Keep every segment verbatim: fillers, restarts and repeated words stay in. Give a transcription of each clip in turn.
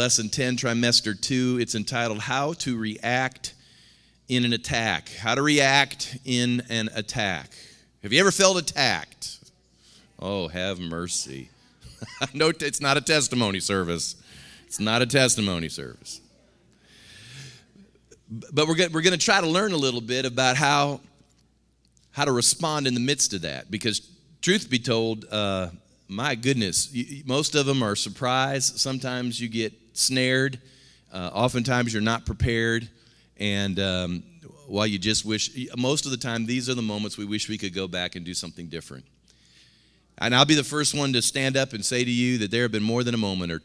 Lesson ten, Trimester two. It's entitled, How to React in an Attack. How to react in an attack. Have you ever felt attacked? Oh, have mercy. No, it's not a testimony service. It's not a testimony service. But we're going to try to learn a little bit about how, how to respond in the midst of that. Because truth be told, uh, my goodness, most of them are surprised. Sometimes you get snared. Uh, oftentimes you're not prepared. And um, while you just wish, most of the time, these are the moments we wish we could go back and do something different. And I'll be the first one to stand up and say to you that there have been more than a moment or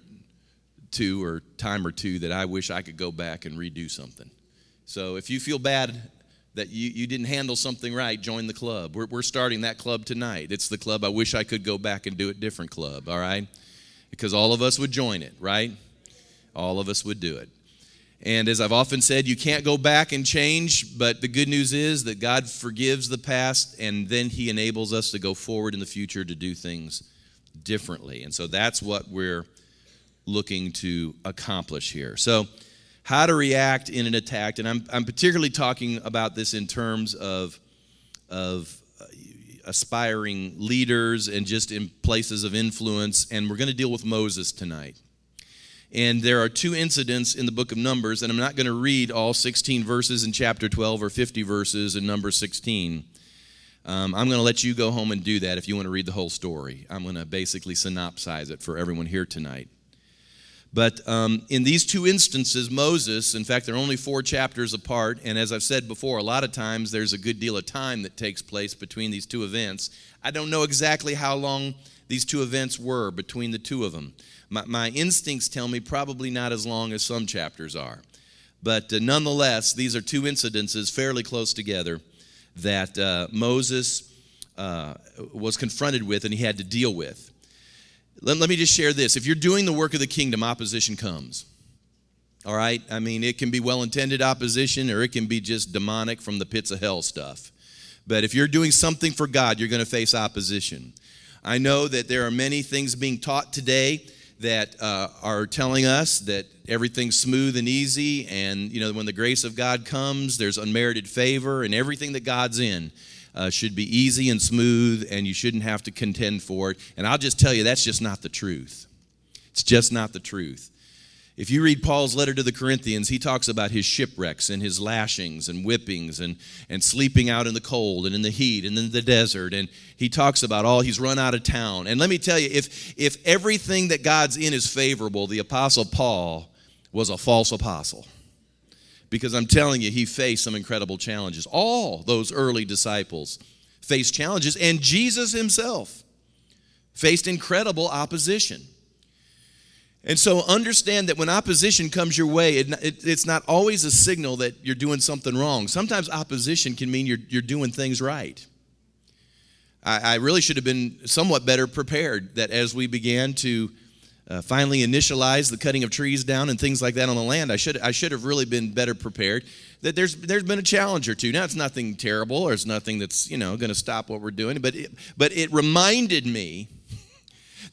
two or time or two that I wish I could go back and redo something. So if you feel bad that you, you didn't handle something right, join the club. We're, we're starting that club tonight. It's the club I wish I could go back and do it different club, all right? Because all of us would join it, right? All of us would do it. And as I've often said, you can't go back and change, but the good news is that God forgives the past, and then he enables us to go forward in the future to do things differently. And so that's what we're looking to accomplish here. So how to react in an attack, and I'm, I'm particularly talking about this in terms of, of aspiring leaders and just in places of influence, and we're going to deal with Moses tonight. And there are two incidents in the book of Numbers, and I'm not going to read all sixteen verses in chapter twelve or fifty verses in Numbers sixteen. Um, I'm going to let you go home and do that if you want to read the whole story. I'm going to basically synopsize it for everyone here tonight. But um, in these two instances, Moses, in fact, they're only four chapters apart, and as I've said before, a lot of times there's a good deal of time that takes place between these two events. I don't know exactly how long these two events were between the two of them. My, my instincts tell me probably not as long as some chapters are. But uh, nonetheless, these are two incidences fairly close together that uh, Moses uh, was confronted with and he had to deal with. Let, let me just share this. If you're doing the work of the kingdom, opposition comes. All right? I mean, it can be well-intended opposition, or it can be just demonic from the pits of hell stuff. But if you're doing something for God, you're going to face opposition. I know that there are many things being taught today that uh, are telling us that everything's smooth and easy, and, you know, when the grace of God comes, there's unmerited favor, and everything that God's in Uh, should be easy and smooth, and you shouldn't have to contend for it. And I'll just tell you, that's just not the truth. It's just not the truth. If you read Paul's letter to the Corinthians, he talks about his shipwrecks and his lashings and whippings and, and sleeping out in the cold and in the heat and in the desert. And he talks about all, he's run out of town. And let me tell you, if, if everything that God's in is favorable, the Apostle Paul was a false apostle. Because I'm telling you, he faced some incredible challenges. All those early disciples faced challenges, and Jesus himself faced incredible opposition. And so understand that when opposition comes your way, it, it, it's not always a signal that you're doing something wrong. Sometimes opposition can mean you're, you're doing things right. I, I really should have been somewhat better prepared that as we began to Uh, finally initialize the cutting of trees down and things like that on the land, I should I should have really been better prepared that there's there's been a challenge or two. Now, it's nothing terrible, or it's nothing that's, you know, going to stop what we're doing, but it, but it reminded me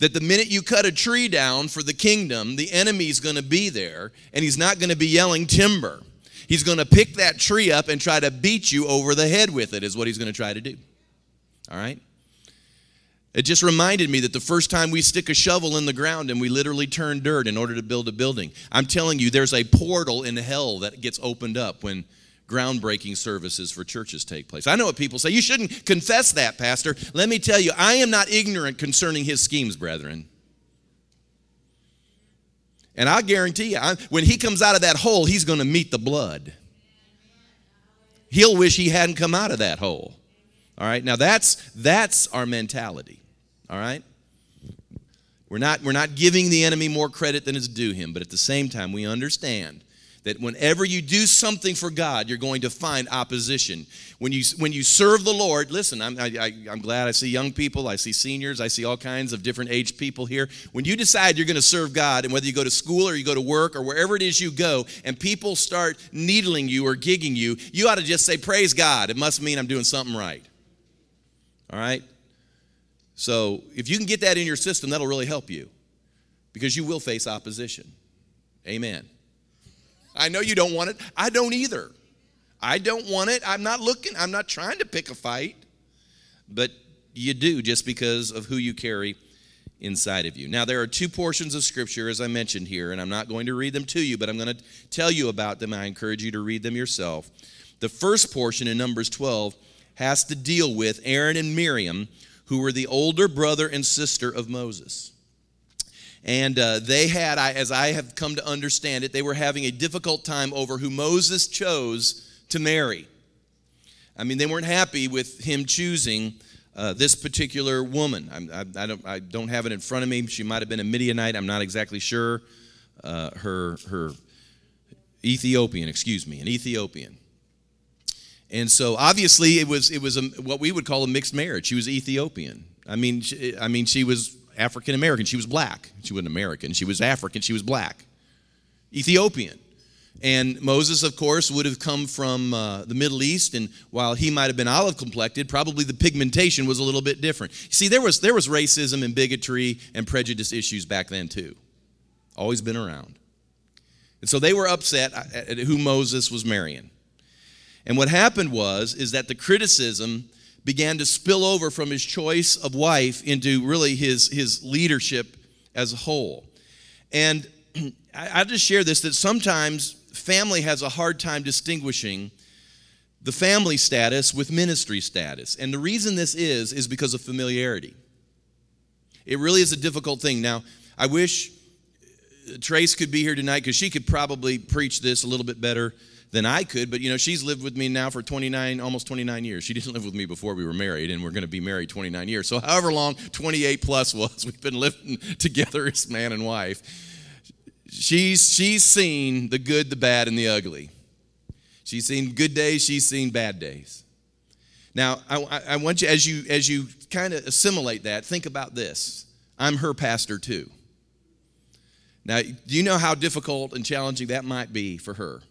that the minute you cut a tree down for the kingdom, the enemy's going to be there, and he's not going to be yelling timber. He's going to pick that tree up and try to beat you over the head with it is what he's going to try to do. All right? It just reminded me that the first time we stick a shovel in the ground and we literally turn dirt in order to build a building, I'm telling you, there's a portal in hell that gets opened up when groundbreaking services for churches take place. I know what people say. You shouldn't confess that, Pastor. Let me tell you, I am not ignorant concerning his schemes, brethren. And I guarantee you, I'm, when he comes out of that hole, he's going to meet the blood. He'll wish he hadn't come out of that hole. All right? Now, that's that's our mentality. All right? We're not, we're not giving the enemy more credit than is due him, but at the same time, we understand that whenever you do something for God, you're going to find opposition. When you when you serve the Lord, listen, I'm, I, I, I'm glad I see young people, I see seniors, I see all kinds of different age people here. When you decide you're going to serve God, and whether you go to school or you go to work or wherever it is you go, and people start needling you or gigging you, you ought to just say, praise God, it must mean I'm doing something right. All right? So if you can get that in your system, that'll really help you, because you will face opposition. Amen. I know you don't want it. I don't either. I don't want it. I'm not looking. I'm not trying to pick a fight. But you do, just because of who you carry inside of you. Now, there are two portions of Scripture, as I mentioned here, and I'm not going to read them to you, but I'm going to tell you about them. I encourage you to read them yourself. The first portion in Numbers twelve has to deal with Aaron and Miriam, who were the older brother and sister of Moses. And uh, they had, I, as I have come to understand it, they were having a difficult time over who Moses chose to marry. I mean, they weren't happy with him choosing uh, this particular woman. I, I, I, don't, I don't have it in front of me. She might have been a Midianite. I'm not exactly sure. Uh, her, her Ethiopian, excuse me, an Ethiopian. And so, obviously, it was it was a, what we would call a mixed marriage. She was Ethiopian. I mean, she, I mean, she was African American. She was black. She wasn't American. She was African. She was black, Ethiopian. And Moses, of course, would have come from uh, the Middle East, and while he might have been olive-complected, probably the pigmentation was a little bit different. See, there was there was racism and bigotry and prejudice issues back then too. Always been around. And so they were upset at who Moses was marrying. And what happened was is that the criticism began to spill over from his choice of wife into really his, his leadership as a whole. And I, I just share this, that sometimes family has a hard time distinguishing the family status with ministry status. And the reason this is, is because of familiarity. It really is a difficult thing. Now, I wish Trace could be here tonight, because she could probably preach this a little bit better than I could, but you know, she's lived with me now for twenty-nine, almost twenty-nine years. She didn't live with me before we were married, and we're going to be married twenty-nine years. So however long twenty-eight plus was, we've been living together as man and wife. She's she's seen the good, the bad, and the ugly. She's seen good days, she's seen bad days. Now, I, I want you, as you as you kind of assimilate that, think about this. I'm her pastor too. Now, do you know how difficult and challenging that might be for her?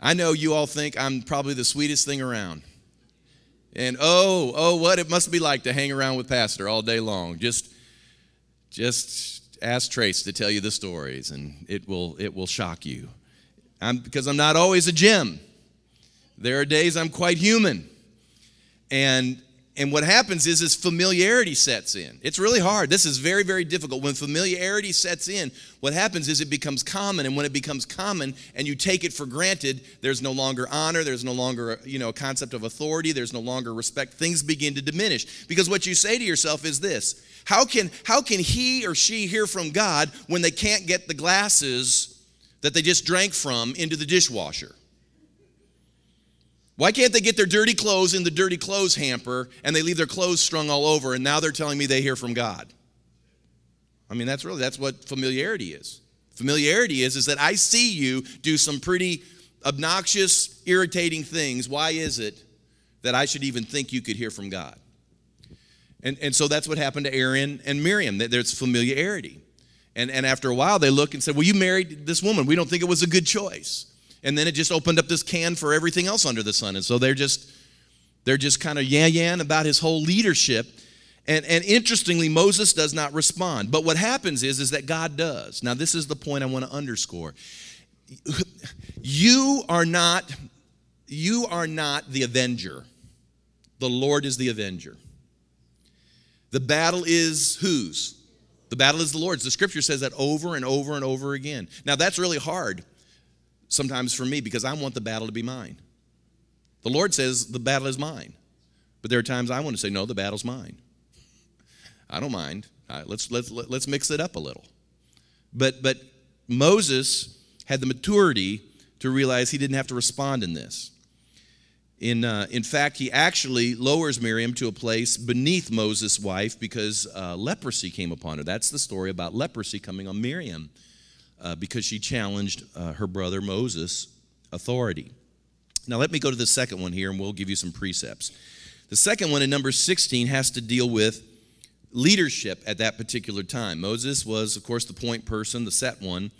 I know you all think I'm probably the sweetest thing around. And oh, oh, what it must be like to hang around with Pastor all day long. Just just ask Trace to tell you the stories, and it will it will shock you. I'm because I'm not always a gem. There are days I'm quite human. And and what happens is is familiarity sets in. It's really hard. This is very, very difficult. When familiarity sets in, what happens is it becomes common. And when it becomes common and you take it for granted, there's no longer honor. There's no longer, you know, a concept of authority. There's no longer respect. Things begin to diminish. Because what you say to yourself is this: how can, how can he or she hear from God when they can't get the glasses that they just drank from into the dishwasher? Why can't they get their dirty clothes in the dirty clothes hamper, and they leave their clothes strung all over, and now they're telling me they hear from God? I mean, that's really, that's what familiarity is. Familiarity is, is that I see you do some pretty obnoxious, irritating things. Why is it that I should even think you could hear from God? And, and so that's what happened to Aaron and Miriam. There's familiarity. And, and after a while, they look and say, well, you married this woman. We don't think it was a good choice. And then it just opened up this can for everything else under the sun. And so they're just they're just kind of yan-yan about his whole leadership. And, and interestingly, Moses does not respond. But what happens is, is that God does. Now, this is the point I want to underscore. You are not, you are not the avenger. The Lord is the avenger. The battle is whose? The battle is the Lord's. The Scripture says that over and over and over again. Now, that's really hard sometimes for me, because I want the battle to be mine. The Lord says the battle is mine. But there are times I want to say, no, the battle's mine. I don't mind. All right, let's, let's, let's mix it up a little. But, but Moses had the maturity to realize he didn't have to respond in this. In, uh, in fact, he actually lowers Miriam to a place beneath Moses' wife, because uh, leprosy came upon her. That's the story about leprosy coming on Miriam. Uh, because she challenged uh, her brother Moses' authority. Now let me go to the second one here, and we'll give you some precepts. The second one in Numbers sixteen has to deal with leadership at that particular time. Moses was, of course, the point person, the set one.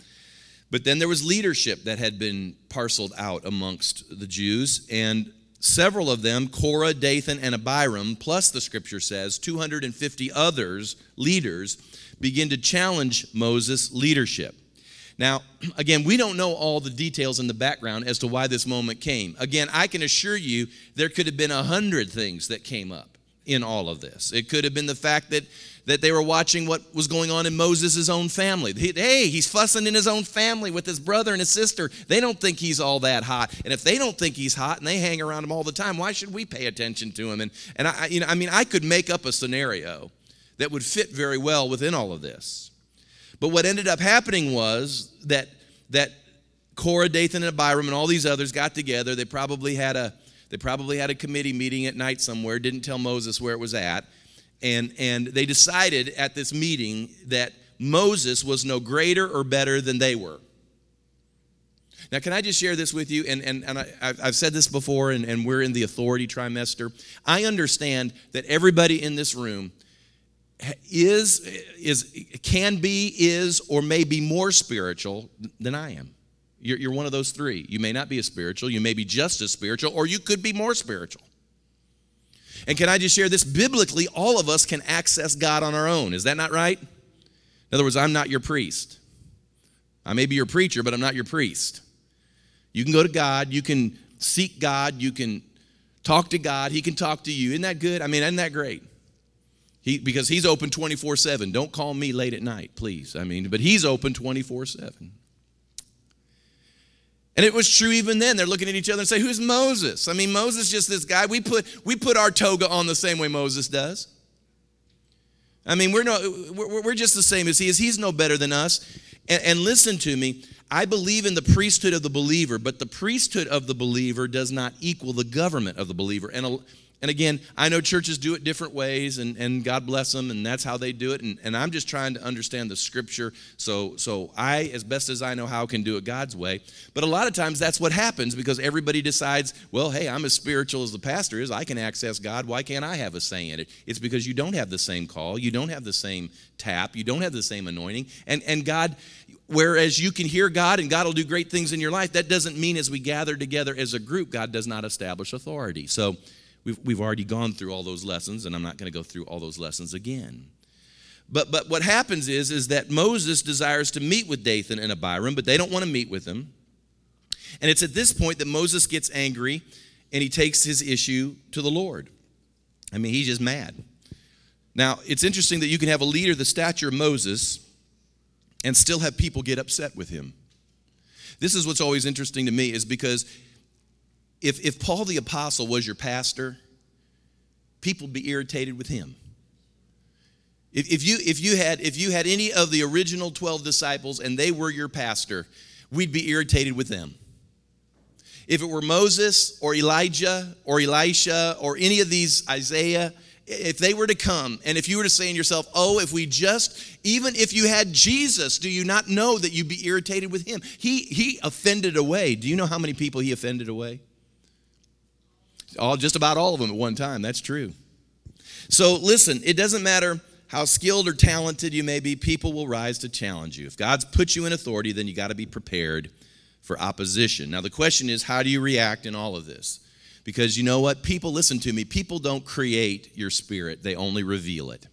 But then there was leadership that had been parceled out amongst the Jews, and several of them, Korah, Dathan, and Abiram, plus the Scripture says two hundred fifty others, leaders, begin to challenge Moses' leadership. Now, again, we don't know all the details in the background as to why this moment came. Again, I can assure you there could have been a hundred things that came up in all of this. It could have been the fact that, that they were watching what was going on in Moses' own family. Hey, he's fussing in his own family with his brother and his sister. They don't think he's all that hot. And if they don't think he's hot and they hang around him all the time, why should we pay attention to him? And, and I, you know, I mean, I could make up a scenario that would fit very well within all of this. But what ended up happening was that that Korah, Dathan, and Abiram and all these others got together. They probably had a they probably had a committee meeting at night somewhere. Didn't tell Moses where it was at, and and they decided at this meeting that Moses was no greater or better than they were. Now, can I just share this with you? And and and I, I've said this before, and, and we're in the authority trimester. I understand that everybody in this room is, is can be, is, or may be more spiritual than I am. You're, you're one of those three. You may not be as spiritual, you may be just as spiritual, or you could be more spiritual. And can I just share this? Biblically, all of us can access God on our own. Is that not right? In other words, I'm not your priest. I may be your preacher, but I'm not your priest. You can go to God, you can seek God, you can talk to God, he can talk to you. Isn't that good? I mean, isn't that great? He, because he's open twenty-four seven. Don't call me late at night, please. I mean, but he's open twenty-four seven. And it was true even then. They're looking at each other and say, who's Moses? I mean, Moses is just this guy. We put, we put our toga on the same way Moses does. I mean, we're, no, we're, we're just the same as he is. He's no better than us. And, and listen to me. I believe in the priesthood of the believer, but the priesthood of the believer does not equal the government of the believer. And a, And again, I know churches do it different ways, and, and God bless them, and that's how they do it. And, and I'm just trying to understand the Scripture, so so I, as best as I know how, can do it God's way. But a lot of times that's what happens because everybody decides, well, hey, I'm as spiritual as the pastor is. I can access God. Why can't I have a say in it? It's because you don't have the same call. You don't have the same tap. You don't have the same anointing. And and God, whereas you can hear God and God will do great things in your life, that doesn't mean as we gather together as a group, God does not establish authority. So We've, we've already gone through all those lessons, and I'm not going to go through all those lessons again. But but what happens is, is that Moses desires to meet with Dathan and Abiram, but they don't want to meet with him. And it's at this point that Moses gets angry, and he takes his issue to the Lord. I mean, he's just mad. Now, it's interesting that you can have a leader the stature of Moses and still have people get upset with him. This is what's always interesting to me is because If if Paul the Apostle was your pastor, people would be irritated with him. If, if, you, if, you had, if you had any of the original twelve disciples and they were your pastor, we'd be irritated with them. If it were Moses or Elijah or Elisha or any of these, Isaiah, if they were to come and if you were to say to yourself, oh, if we just, even if you had Jesus, do you not know that you'd be irritated with him? He, he offended away. Do you know how many people he offended away? All, just about all of them at one time. That's true. So listen, it doesn't matter how skilled or talented you may be, people will rise to challenge you. If God's put you in authority, then you got to be prepared for opposition. Now the question is, how do you react in all of this? Because you know what? People, listen to me, people don't create your spirit. They only reveal it.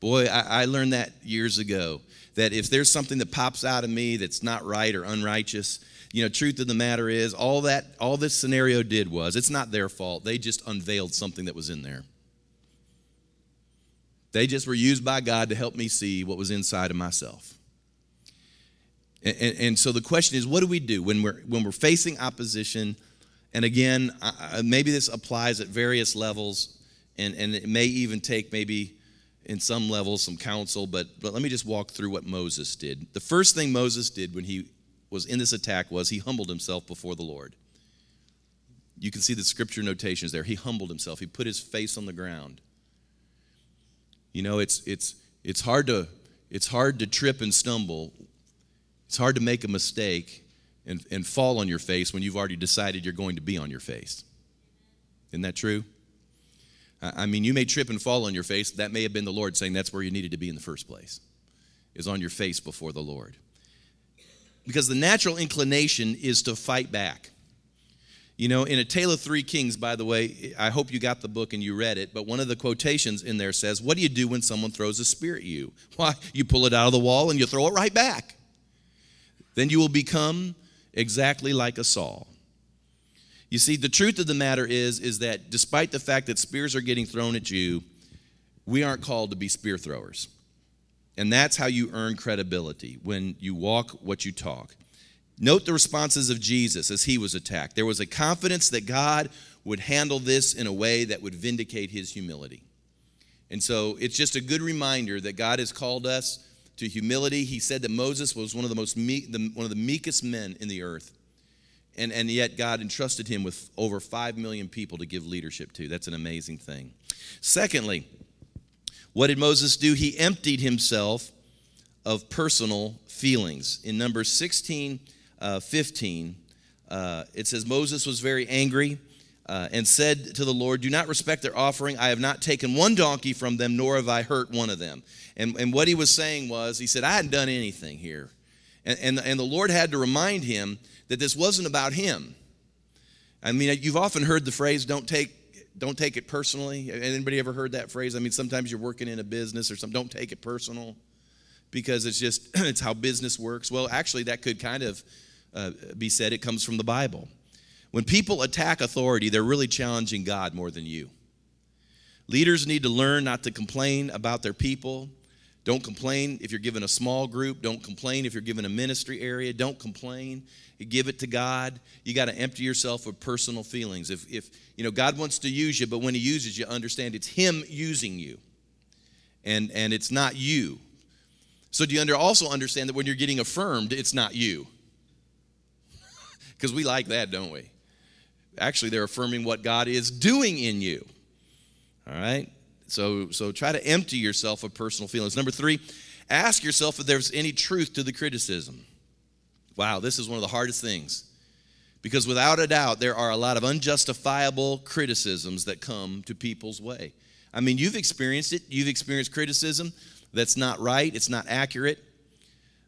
Boy, I, I learned that years ago, that if there's something that pops out of me that's not right or unrighteous, you know, truth of the matter is, all that, all this scenario did was, it's not their fault. They just unveiled something that was in there. They just were used by God to help me see what was inside of myself. And, and, and so the question is, what do we do when we're when we're facing opposition? And again, I, maybe this applies at various levels, and, and it may even take maybe in some levels some counsel. But but let me just walk through what Moses did. The first thing Moses did when he was in this attack was he humbled himself before the Lord. You can see the scripture notations there. He humbled himself. He put his face on the ground. You know, it's it's it's hard to it's hard to trip and stumble. It's hard to make a mistake and, and fall on your face when you've already decided you're going to be on your face. Isn't that true? I mean, you may trip and fall on your face. That may have been the Lord saying that's where you needed to be in the first place, is on your face before the Lord. Because the natural inclination is to fight back. You know, in A Tale of Three Kings, by the way, I hope you got the book and you read it, but one of the quotations in there says, what do you do when someone throws a spear at you? Why, you pull it out of the wall and you throw it right back. Then you will become exactly like a Saul. You see, the truth of the matter is, is that despite the fact that spears are getting thrown at you, we aren't called to be spear throwers. And that's how you earn credibility, when you walk what you talk. Note the responses of Jesus as he was attacked. There was a confidence that God would handle this in a way that would vindicate his humility. And so it's just a good reminder that God has called us to humility. He said that Moses was one of the most meek, the, one of the meekest men in the earth. And, and yet God entrusted him with over five million people to give leadership to. That's an amazing thing. Secondly, what did Moses do? He emptied himself of personal feelings. In Numbers sixteen, uh, fifteen, uh, it says, Moses was very angry uh, and said to the Lord, do not respect their offering. I have not taken one donkey from them, nor have I hurt one of them. And, and what he was saying was, he said, I hadn't done anything here. And, and, and the Lord had to remind him that this wasn't about him. I mean, you've often heard the phrase, don't take Don't take it personally. Anybody ever heard that phrase? I mean, sometimes you're working in a business or something. Don't take it personal because it's just, it's how business works. Well, actually, that could kind of uh, be said. It comes from the Bible. When people attack authority, they're really challenging God more than you. Leaders need to learn not to complain about their people. Don't complain if you're given a small group. Don't complain if you're given a ministry area. Don't complain. Give it to God. You got to empty yourself of personal feelings. If, if you know, God wants to use you, but when he uses you, understand it's him using you, and, and it's not you. So do you under, also understand that when you're getting affirmed, it's not you? Because we like that, don't we? Actually, they're affirming what God is doing in you, all right? So, so try to empty yourself of personal feelings. Number three, ask yourself if there's any truth to the criticism. Wow, this is one of the hardest things, because without a doubt, there are a lot of unjustifiable criticisms that come to people's way. I mean, you've experienced it. You've experienced criticism that's not right. It's not accurate.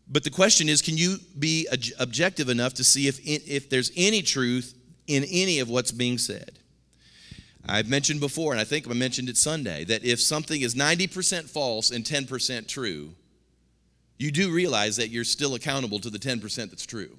But the question is, can you be objective enough to see if, if there's any truth in any of what's being said? I've mentioned before, and I think I mentioned it Sunday, that if something is ninety percent false and ten percent true, you do realize that you're still accountable to the ten percent that's true.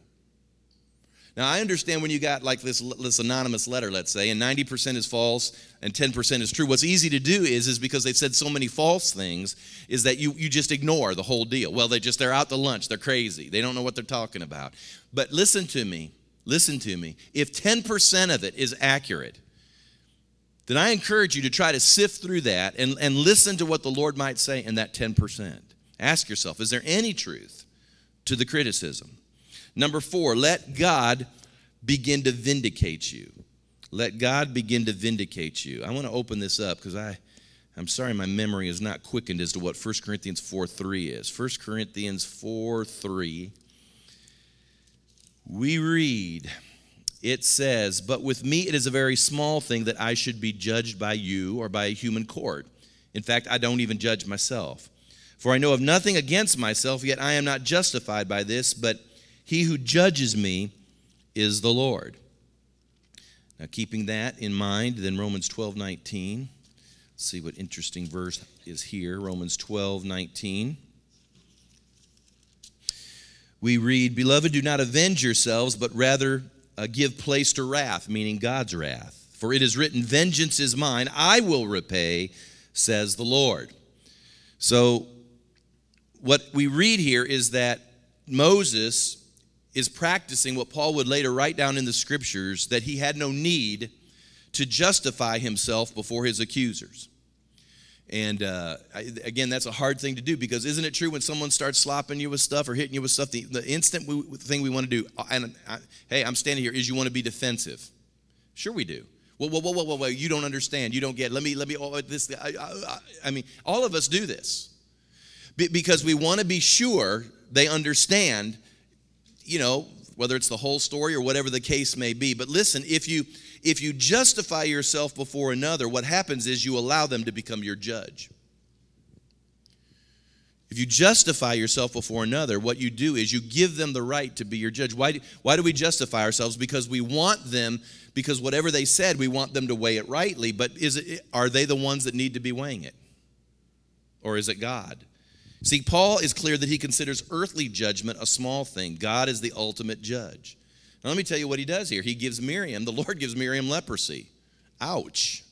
Now, I understand when you got like this, this anonymous letter, let's say, and ninety percent is false and ten percent is true. What's easy to do is, is because they've said so many false things, is that you, you just ignore the whole deal. Well, they just, they're out to lunch. They're crazy. They don't know what they're talking about. But listen to me. Listen to me. If ten percent of it is accurate, then I encourage you to try to sift through that and, and listen to what the Lord might say in that ten percent. Ask yourself, is there any truth to the criticism? Number four, let God begin to vindicate you. Let God begin to vindicate you. I want to open this up because I, I'm sorry my memory is not quickened as to what First Corinthians four three is. First Corinthians four three, we read... It says, but with me it is a very small thing that I should be judged by you or by a human court. In fact, I don't even judge myself. For I know of nothing against myself, yet I am not justified by this, but he who judges me is the Lord. Now, keeping that in mind, then Romans twelve nineteen. Let's see what interesting verse is here. Romans twelve nineteen. We read, beloved, do not avenge yourselves, but rather... Uh, give place to wrath, meaning God's wrath. For it is written, vengeance is mine, I will repay, says the Lord. So what we read here is that Moses is practicing what Paul would later write down in the scriptures, that he had no need to justify himself before his accusers. And uh, again, that's a hard thing to do, because isn't it true when someone starts slopping you with stuff or hitting you with stuff, the, the instant we, the thing we want to do, and I, hey, I'm standing here, is you want to be defensive. Sure we do. Well, well, well, well, well, you don't understand. You don't get, let me, let me, oh, this, I, I, I mean, all of us do this because we want to be sure they understand, you know, whether it's the whole story or whatever the case may be. But listen, if you... If you justify yourself before another, what happens is you allow them to become your judge. If you justify yourself before another, what you do is you give them the right to be your judge. Why do, why do we justify ourselves? Because we want them, because whatever they said, we want them to weigh it rightly, but is it, are they the ones that need to be weighing it? Or is it God? See, Paul is clear that he considers earthly judgment a small thing. God is the ultimate judge. Now, let me tell you what he does here. He gives Miriam, the Lord gives Miriam leprosy. Ouch.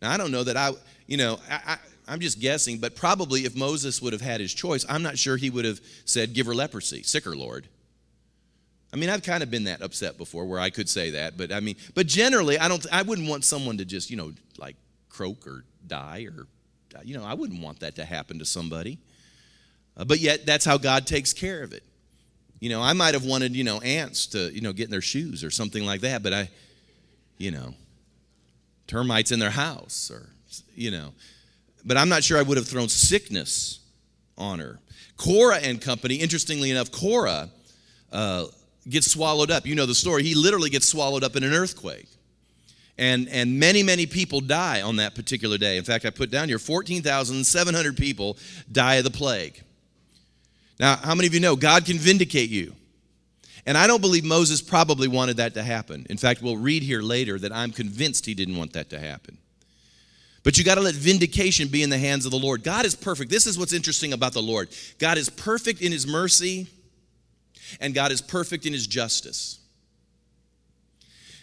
Now, I don't know that I, you know, I, I, I'm just guessing, but probably if Moses would have had his choice, I'm not sure he would have said, give her leprosy, sick her, Lord. I mean, I've kind of been that upset before where I could say that, but I mean, but generally, I don't, I wouldn't want someone to just, you know, like croak or die or, you know, I wouldn't want that to happen to somebody. Uh, but yet, that's how God takes care of it. You know, I might have wanted, you know, ants to, you know, get in their shoes or something like that, but I, you know, termites in their house or, you know, but I'm not sure I would have thrown sickness on her. Korah and company, interestingly enough, Korah, uh, gets swallowed up. You know the story. He literally gets swallowed up in an earthquake. And and many, many people die on that particular day. In fact, I put down here, fourteen thousand seven hundred people die of the plague. Now, how many of you know God can vindicate you? And I don't believe Moses probably wanted that to happen. In fact, we'll read here later that I'm convinced he didn't want that to happen. But you got to let vindication be in the hands of the Lord. God is perfect. This is what's interesting about the Lord. God is perfect in his mercy, and God is perfect in his justice.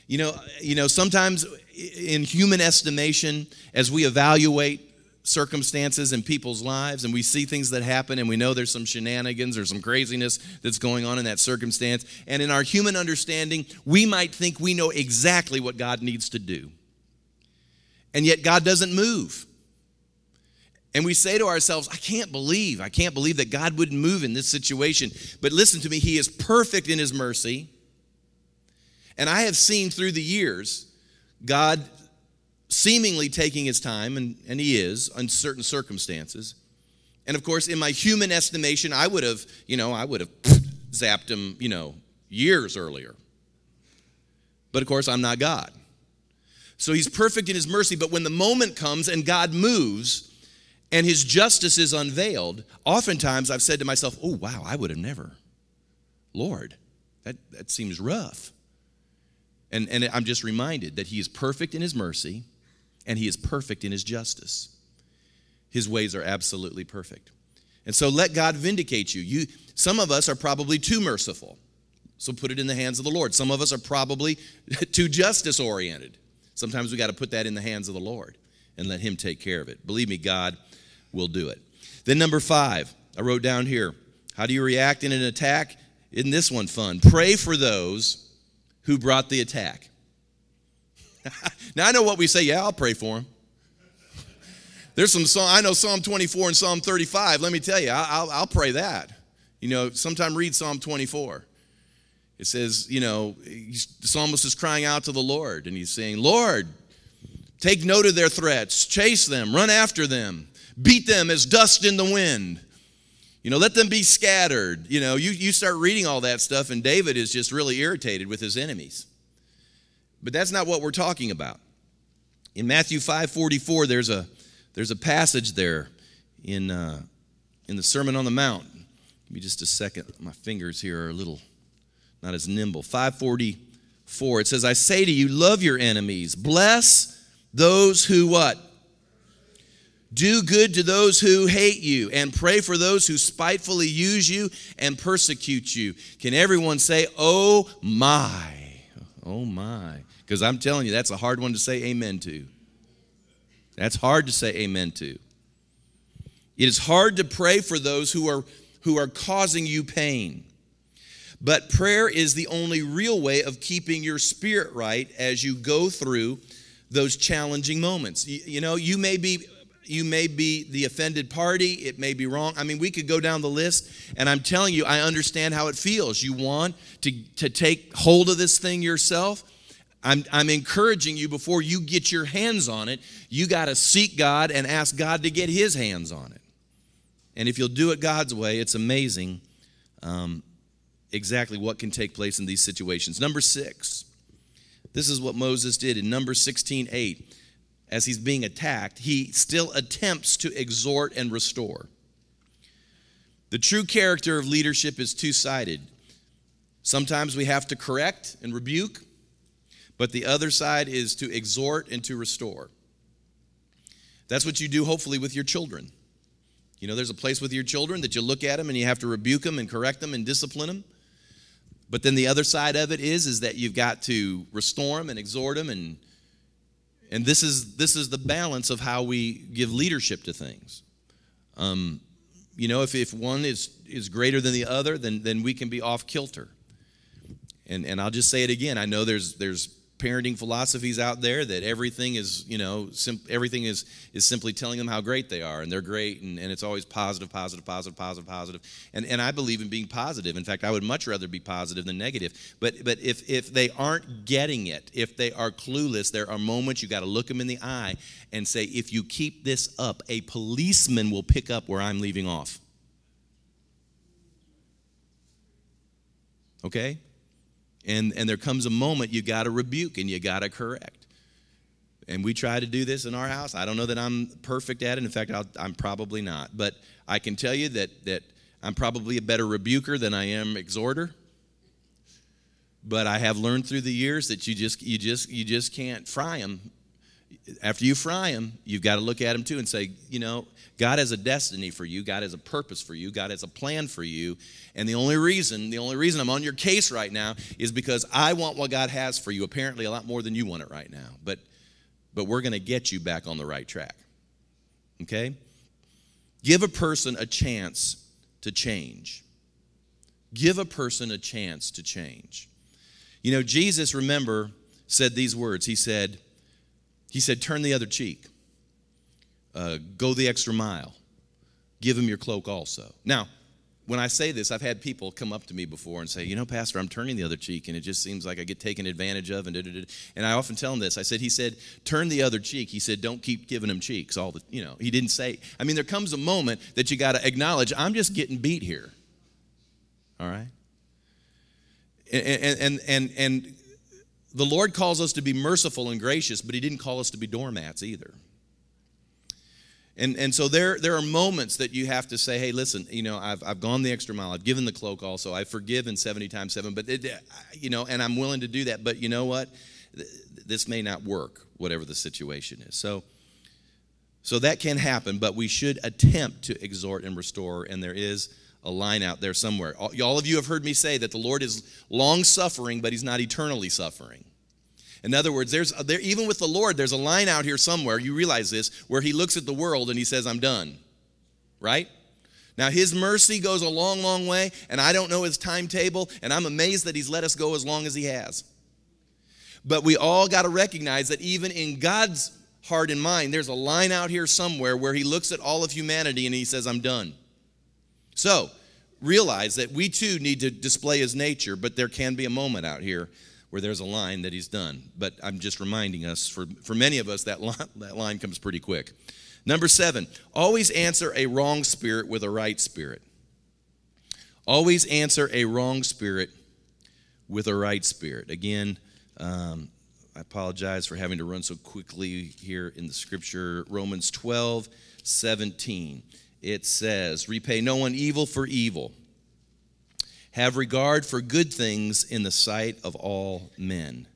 You know, you know, sometimes in human estimation, as we evaluate circumstances in people's lives and we see things that happen and we know there's some shenanigans or some craziness that's going on in that circumstance, and in our human understanding, we might think we know exactly what God needs to do. And yet God doesn't move. And we say to ourselves, I can't believe, I can't believe that God wouldn't move in this situation. But listen to me, he is perfect in his mercy. And I have seen through the years, God seemingly taking his time, and, and he is, in certain circumstances. And of course, in my human estimation, I would have, you know, I would have zapped him, you know, years earlier. But of course, I'm not God. So he's perfect in his mercy, but when the moment comes and God moves, and his justice is unveiled, oftentimes I've said to myself, oh, wow, I would have never. Lord, that, that seems rough. And, and I'm just reminded that he is perfect in his mercy, and he is perfect in his justice. His ways are absolutely perfect. And so let God vindicate you. You, some of us are probably too merciful, so put it in the hands of the Lord. Some of us are probably too justice-oriented. Sometimes we got to put that in the hands of the Lord and let him take care of it. Believe me, God will do it. Then number five, I wrote down here, how do you react in an attack? Isn't this one fun? Pray for those who brought the attack. Now I know what we say, yeah, I'll pray for them. There's some song, I know Psalm twenty-four and Psalm thirty-five. Let me tell you, I'll, I'll pray that. You know, sometime read Psalm twenty-four. It says, you know, the psalmist is crying out to the Lord, and he's saying, Lord, take note of their threats, chase them, run after them, beat them as dust in the wind. You know, let them be scattered. You know, you, you start reading all that stuff, and David is just really irritated with his enemies. But that's not what we're talking about. In Matthew five forty-four, there's a there's a passage there in uh, in the Sermon on the Mount. Give me just a second. My fingers here are a little not as nimble. five forty-four, it says, I say to you, love your enemies, bless those who what? Do good to those who hate you, and pray for those who spitefully use you and persecute you. Can everyone say, oh my, oh my? Because I'm telling you, that's a hard one to say amen to. That's hard to say amen to. It is hard to pray for those who are who are causing you pain. But prayer is the only real way of keeping your spirit right as you go through those challenging moments. You, you know, you may be you may be the offended party. It may be wrong. I mean, we could go down the list, and I'm telling you, I understand how it feels. You want to, to take hold of this thing yourself. I'm, I'm encouraging you, before you get your hands on it, you got to seek God and ask God to get his hands on it. And if you'll do it God's way, it's amazing um, exactly what can take place in these situations. Number six. This is what Moses did in Numbers sixteen eight. As he's being attacked, he still attempts to exhort and restore. The true character of leadership is two-sided. Sometimes we have to correct and rebuke, but the other side is to exhort and to restore. That's what you do, hopefully, with your children. You know, there's a place with your children that you look at them and you have to rebuke them and correct them and discipline them. But then the other side of it is, is that you've got to restore them and exhort them. And, and this is, this is the balance of how we give leadership to things. Um, you know, if, if one is, is greater than the other, then, then we can be off kilter. And, and I'll just say it again. I know there's, there's parenting philosophies out there that everything is, you know, sim- everything is is simply telling them how great they are, and they're great, and, and it's always positive, positive, positive, positive, positive. And and I believe in being positive. In fact, I would much rather be positive than negative. But but if if they aren't getting it, if they are clueless, there are moments you got to look them in the eye and say, if you keep this up, a policeman will pick up where I'm leaving off. Okay? And and there comes a moment you got to rebuke and you got to correct. And we try to do this in our house. I don't know that I'm perfect at it. In fact, I'll, I'm probably not. But I can tell you that that I'm probably a better rebuker than I am exhorter. But I have learned through the years that you just you just you just can't fry them. After you fry them, you've got to look at them too and say, you know, God has a destiny for you. God has a purpose for you. God has a plan for you. And the only reason, the only reason I'm on your case right now is because I want what God has for you, apparently a lot more than you want it right now. But but we're going to get you back on the right track. Okay? Give a person a chance to change. Give a person a chance to change. You know, Jesus, remember, said these words. He said, He said, turn the other cheek. Uh, go the extra mile. Give him your cloak also. Now, when I say this, I've had people come up to me before and say, you know, Pastor, I'm turning the other cheek, and it just seems like I get taken advantage of. And da-da-da. And I often tell them this. I said, he said, turn the other cheek. He said, don't keep giving him cheeks all the, you know, he didn't say. I mean, there comes a moment that you got to acknowledge, I'm just getting beat here. All right? And, and, and, and, The Lord calls us to be merciful and gracious, but he didn't call us to be doormats either. And and so there there are moments that you have to say, hey, listen, you know, I've I've gone the extra mile. I've given the cloak also. I've forgiven seventy times seven, but it, you know, and I'm willing to do that. But you know what? This may not work, whatever the situation is. So so that can happen, but we should attempt to exhort and restore, and there is a line out there somewhere. All of you have heard me say that the Lord is long-suffering, but he's not eternally suffering. In other words, there's there, even with the Lord, there's a line out here somewhere, you realize this, where he looks at the world and he says, I'm done, right? Now, his mercy goes a long, long way, and I don't know his timetable, and I'm amazed that he's let us go as long as he has. But we all got to recognize that even in God's heart and mind, there's a line out here somewhere where he looks at all of humanity and he says, I'm done. So, realize that we too need to display his nature, but there can be a moment out here where there's a line that he's done. But I'm just reminding us, for, for many of us, that line, that line comes pretty quick. Number seven, always answer a wrong spirit with a right spirit. Always answer a wrong spirit with a right spirit. Again, um, I apologize for having to run so quickly here in the scripture. Romans twelve seventeen. It says, repay no one evil for evil. Have regard for good things in the sight of all men.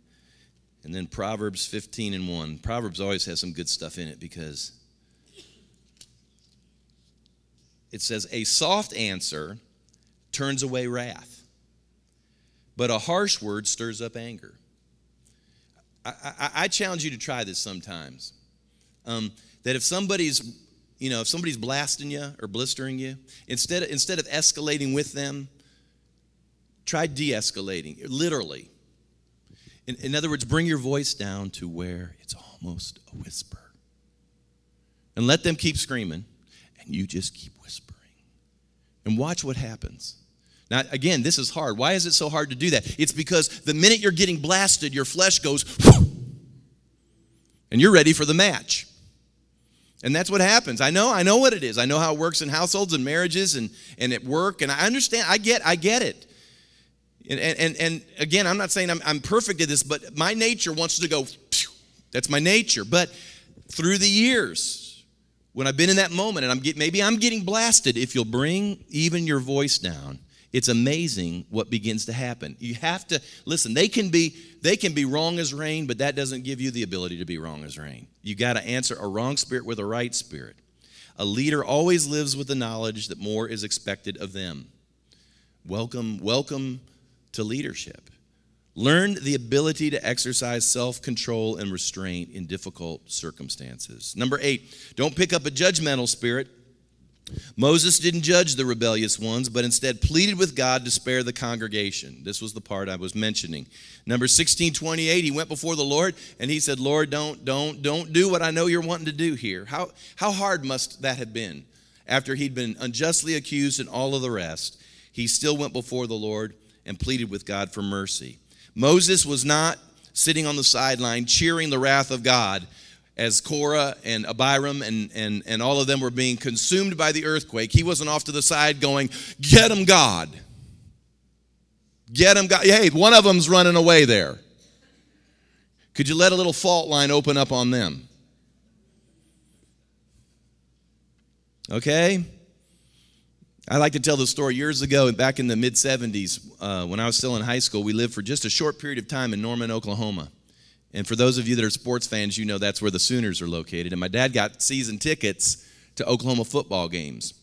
And then Proverbs fifteen and one. Proverbs always has some good stuff in it because it says, a soft answer turns away wrath, but a harsh word stirs up anger. I, I, I challenge you to try this sometimes. Um, that if somebody's You know, if somebody's blasting you or blistering you, instead of, instead of escalating with them, try de-escalating, literally. In, in other words, bring your voice down to where it's almost a whisper. And let them keep screaming, and you just keep whispering. And watch what happens. Now, again, this is hard. Why is it so hard to do that? It's because the minute you're getting blasted, your flesh goes, and you're ready for the match. And that's what happens. I know, I know what it is. I know how it works in households and marriages and, and at work. And I understand, I get, I get it. And and and again, I'm not saying I'm, I'm perfect at this, but my nature wants to go, phew, that's my nature. But through the years, when I've been in that moment and I'm get, maybe I'm getting blasted, if you'll bring even your voice down, it's amazing what begins to happen. You have to, listen, they can be they can be wrong as rain, but that doesn't give you the ability to be wrong as rain. You got to answer a wrong spirit with a right spirit. A leader always lives with the knowledge that more is expected of them. Welcome, welcome to leadership. Learn the ability to exercise self-control and restraint in difficult circumstances. Number eight, don't pick up a judgmental spirit. Moses didn't judge the rebellious ones, but instead pleaded with God to spare the congregation. This was the part I was mentioning. Number sixteen twenty-eight, he went before the Lord and he said, Lord, don't, don't, don't do what I know you're wanting to do here. How, how hard must that have been? After he'd been unjustly accused and all of the rest, he still went before the Lord and pleaded with God for mercy. Moses was not sitting on the sideline cheering the wrath of God as Korah and Abiram and, and, and all of them were being consumed by the earthquake. He wasn't off to the side going, get him, God. Get him, God. Hey, one of them's running away there. Could you let a little fault line open up on them? Okay? I like to tell the story years ago, back in the mid-seventies, uh, when I was still in high school, we lived for just a short period of time in Norman, Oklahoma. And for those of you that are sports fans, you know that's where the Sooners are located. And my dad got season tickets to Oklahoma football games.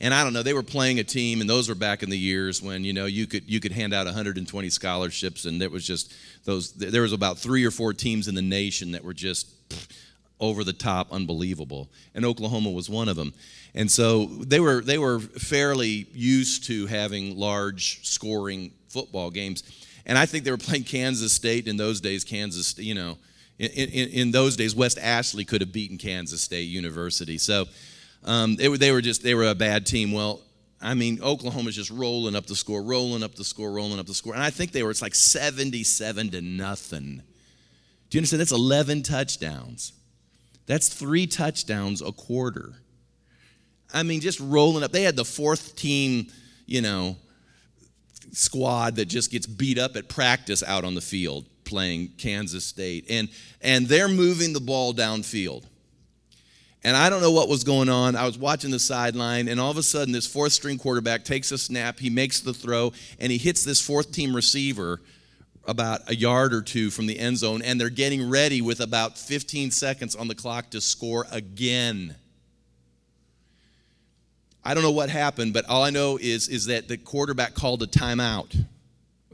And I don't know, they were playing a team, and those were back in the years when, you know, you could you could hand out one hundred twenty scholarships, and there was just those. There was about three or four teams in the nation that were just over the top, unbelievable. And Oklahoma was one of them. And so they were they were fairly used to having large scoring football games. And I think they were playing Kansas State in those days. Kansas, you know, in, in, in those days, West Ashley could have beaten Kansas State University. So um, they, were, they were just, they were a bad team. Well, I mean, Oklahoma's just rolling up the score, rolling up the score, rolling up the score. And I think they were, it's like seventy-seven to nothing. Do you understand? That's eleven touchdowns. That's three touchdowns a quarter. I mean, just rolling up. They had the fourth team, you know, squad that just gets beat up at practice out on the field playing Kansas State, and and they're moving the ball downfield. And I don't know what was going on. I was watching the sideline, and all of a sudden this fourth string quarterback takes a snap, he makes the throw, and he hits this fourth team receiver about a yard or two from the end zone, and they're getting ready with about fifteen seconds on the clock to score again. I don't know what happened, but all I know is, is that the quarterback called a timeout.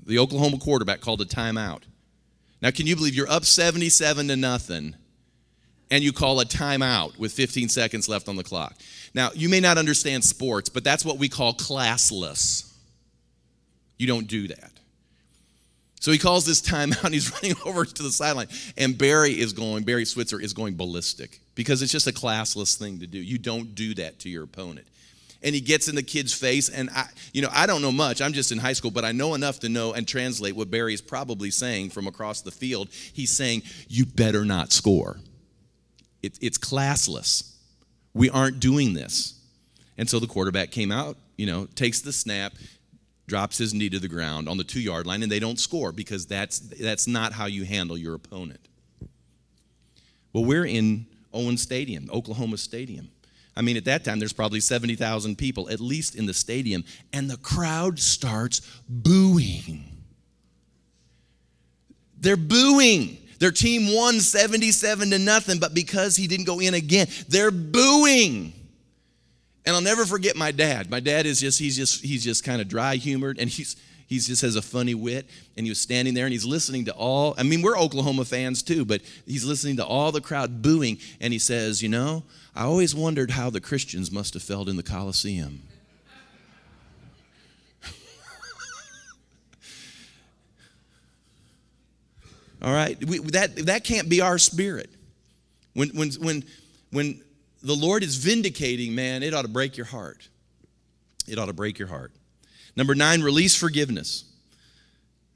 The Oklahoma quarterback called a timeout. Now, can you believe you're up seventy-seven to nothing and you call a timeout with fifteen seconds left on the clock? Now, you may not understand sports, but that's what we call classless. You don't do that. So he calls this timeout, and he's running over to the sideline. And Barry is going, Barry Switzer is going ballistic because it's just a classless thing to do. You don't do that to your opponent. And he gets in the kid's face, and I, you know, I don't know much. I'm just in high school, but I know enough to know and translate what Barry is probably saying from across the field. He's saying, you better not score. It, it's classless. We aren't doing this. And so the quarterback came out, you know, takes the snap, drops his knee to the ground on the two-yard line, and they don't score because that's that's not how you handle your opponent. Well, we're in Owen Stadium, Oklahoma Stadium. I mean, at that time, there's probably seventy thousand people, at least in the stadium, and the crowd starts booing. They're booing. Their team won seventy-seven to nothing, but because he didn't go in again, they're booing. And I'll never forget my dad. My dad is just, he's just, he's just kind of dry-humored, and he's, he just has a funny wit, and he was standing there, and he's listening to all, I mean, we're Oklahoma fans too, but he's listening to all the crowd booing, and he says, you know, I always wondered how the Christians must have felt in the Colosseum. All right, we, that that can't be our spirit. When when when when the Lord is vindicating, man, it ought to break your heart. It ought to break your heart. Number nine, release forgiveness.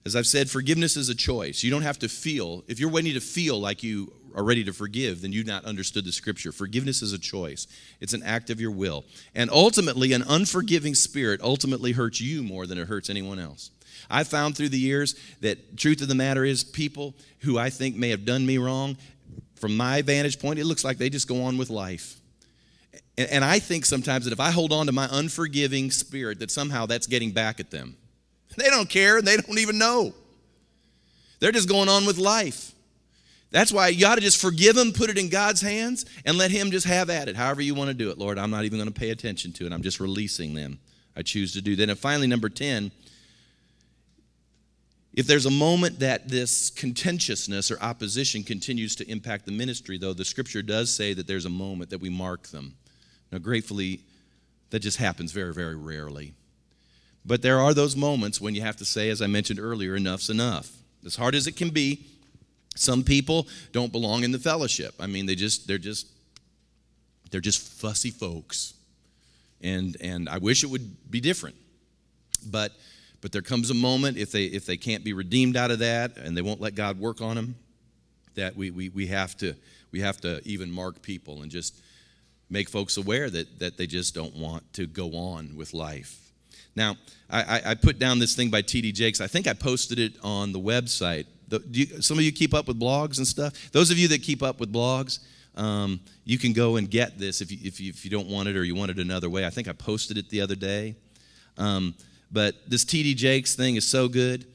As I've said, forgiveness is a choice. You don't have to feel. If you're waiting to feel like you are ready to forgive, then you've not understood the Scripture. Forgiveness is a choice. It's an act of your will. And ultimately, an unforgiving spirit ultimately hurts you more than it hurts anyone else. I found through the years that truth of the matter is people who I think may have done me wrong, from my vantage point, it looks like they just go on with life. And I think sometimes that if I hold on to my unforgiving spirit, that somehow that's getting back at them. They don't care. They don't even know. They're just going on with life. That's why you ought to just forgive him, put it in God's hands, and let him just have at it. However you want to do it, Lord, I'm not even going to pay attention to it. I'm just releasing them. I choose to do that. And finally, number ten, if there's a moment that this contentiousness or opposition continues to impact the ministry, though, the Scripture does say that there's a moment that we mark them. Now, gratefully, that just happens very, very rarely. But there are those moments when you have to say, as I mentioned earlier, enough's enough. As hard as it can be, some people don't belong in the fellowship. I mean, they just they're just they're just fussy folks. And and I wish it would be different. But but there comes a moment if they if they can't be redeemed out of that and they won't let God work on them, that we we we have to we have to even mark people and just make folks aware that that they just don't want to go on with life. Now, I, I put down this thing by T D Jakes. I think I posted it on the website. The, do you, some of you keep up with blogs and stuff? Those of you that keep up with blogs, um, you can go and get this if you, if, you, if you don't want it or you want it another way. I think I posted it the other day. Um, but this T D Jakes thing is so good.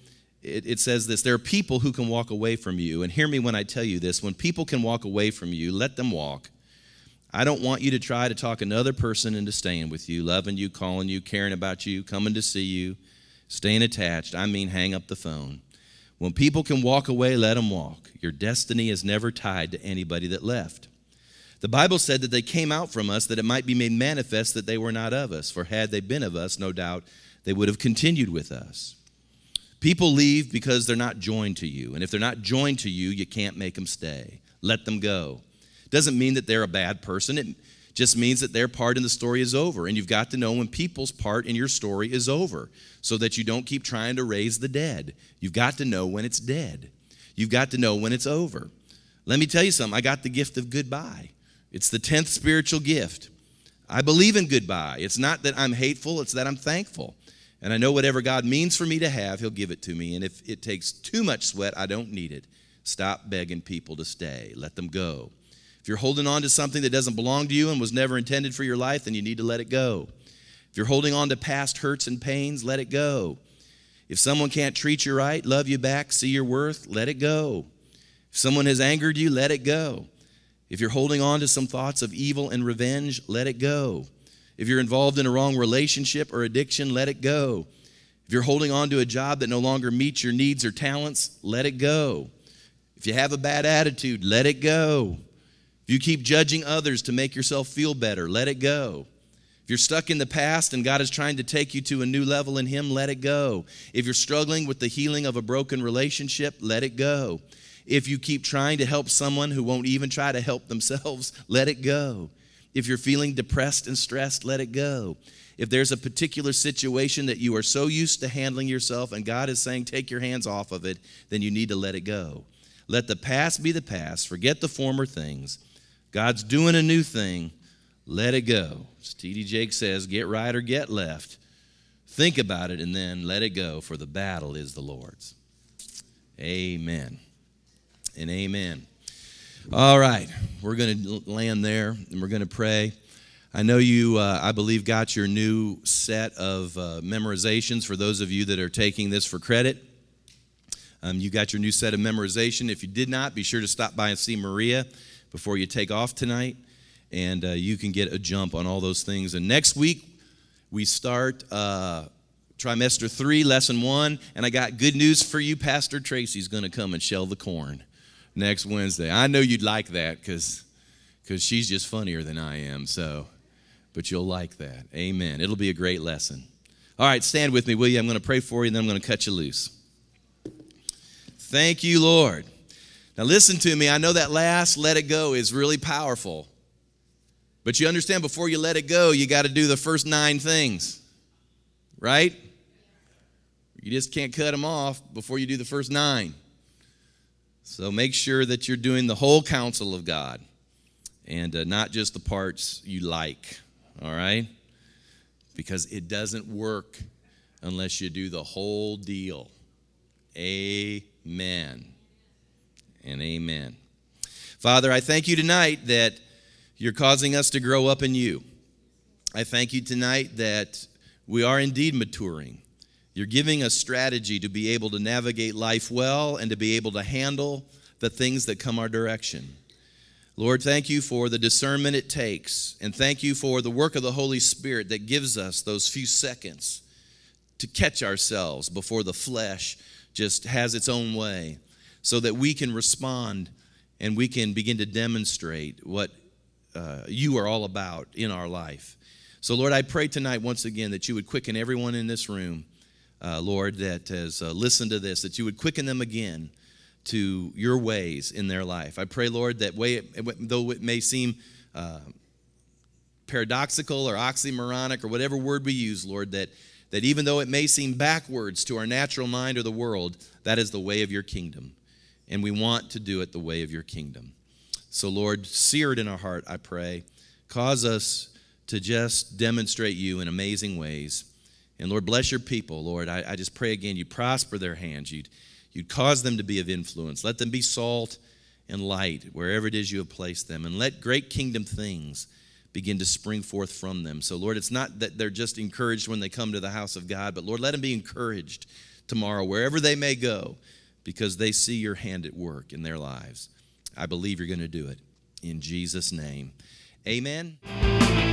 It, it says this: there are people who can walk away from you. And hear me when I tell you this. When people can walk away from you, let them walk. I don't want you to try to talk another person into staying with you, loving you, calling you, caring about you, coming to see you, staying attached. I mean, hang up the phone. When people can walk away, let them walk. Your destiny is never tied to anybody that left. The Bible said that they came out from us that it might be made manifest that they were not of us. For had they been of us, no doubt they would have continued with us. People leave because they're not joined to you. And if they're not joined to you, you can't make them stay. Let them go. Doesn't mean that they're a bad person. It just means that their part in the story is over. And you've got to know when people's part in your story is over so that you don't keep trying to raise the dead. You've got to know when it's dead. You've got to know when it's over. Let me tell you something. I got the gift of goodbye. It's the tenth spiritual gift. I believe in goodbye. It's not that I'm hateful. It's that I'm thankful. And I know whatever God means for me to have, he'll give it to me. And if it takes too much sweat, I don't need it. Stop begging people to stay. Let them go. If you're holding on to something that doesn't belong to you and was never intended for your life, then you need to let it go. If you're holding on to past hurts and pains, let it go. If someone can't treat you right, love you back, see your worth, let it go. If someone has angered you, let it go. If you're holding on to some thoughts of evil and revenge, let it go. If you're involved in a wrong relationship or addiction, let it go. If you're holding on to a job that no longer meets your needs or talents, let it go. If you have a bad attitude, let it go. If you keep judging others to make yourself feel better, let it go. If you're stuck in the past and God is trying to take you to a new level in him, let it go. If you're struggling with the healing of a broken relationship, let it go. If you keep trying to help someone who won't even try to help themselves, let it go. If you're feeling depressed and stressed, let it go. If there's a particular situation that you are so used to handling yourself and God is saying, take your hands off of it, then you need to let it go. Let the past be the past. Forget the former things. God's doing a new thing. Let it go. As T D Jakes says, get right or get left. Think about it and then let it go, for the battle is the Lord's. Amen and amen. All right, we're going to land there and we're going to pray. I know you, uh, I believe, got your new set of uh, memorizations for those of you that are taking this for credit. Um, you got your new set of memorization. If you did not, be sure to stop by and see Maria before you take off tonight, and uh, you can get a jump on all those things. And next week, we start uh, trimester three, lesson one, and I got good news for you. Pastor Tracy's going to come and shell the corn next Wednesday. I know you'd like that because because she's just funnier than I am, so, but you'll like that. Amen. It'll be a great lesson. All right, stand with me, will you? I'm going to pray for you, and then I'm going to cut you loose. Thank you, Lord. Now listen to me, I know that last let it go is really powerful. But you understand, before you let it go, you got to do the first nine things, right? You just can't cut them off before you do the first nine. So make sure that you're doing the whole counsel of God and uh, not just the parts you like, all right? Because it doesn't work unless you do the whole deal. Amen. And amen. Father, I thank you tonight that you're causing us to grow up in you. I thank you tonight that we are indeed maturing. You're giving us strategy to be able to navigate life well and to be able to handle the things that come our direction. Lord, thank you for the discernment it takes, and thank you for the work of the Holy Spirit that gives us those few seconds to catch ourselves before the flesh just has its own way, so that we can respond and we can begin to demonstrate what uh, you are all about in our life. So, Lord, I pray tonight once again that you would quicken everyone in this room, uh, Lord, that has uh, listened to this, that you would quicken them again to your ways in their life. I pray, Lord, that way it, though it may seem uh, paradoxical or oxymoronic or whatever word we use, Lord, that, that even though it may seem backwards to our natural mind or the world, that is the way of your kingdom, and we want to do it the way of your kingdom. So, Lord, sear it in our heart, I pray. Cause us to just demonstrate you in amazing ways. And, Lord, bless your people, Lord. I, I just pray again you prosper their hands. You'd You'd cause them to be of influence. Let them be salt and light wherever it is you have placed them. And let great kingdom things begin to spring forth from them. So, Lord, it's not that they're just encouraged when they come to the house of God, but, Lord, let them be encouraged tomorrow wherever they may go because they see your hand at work in their lives. I believe you're going to do it. In Jesus' name, amen.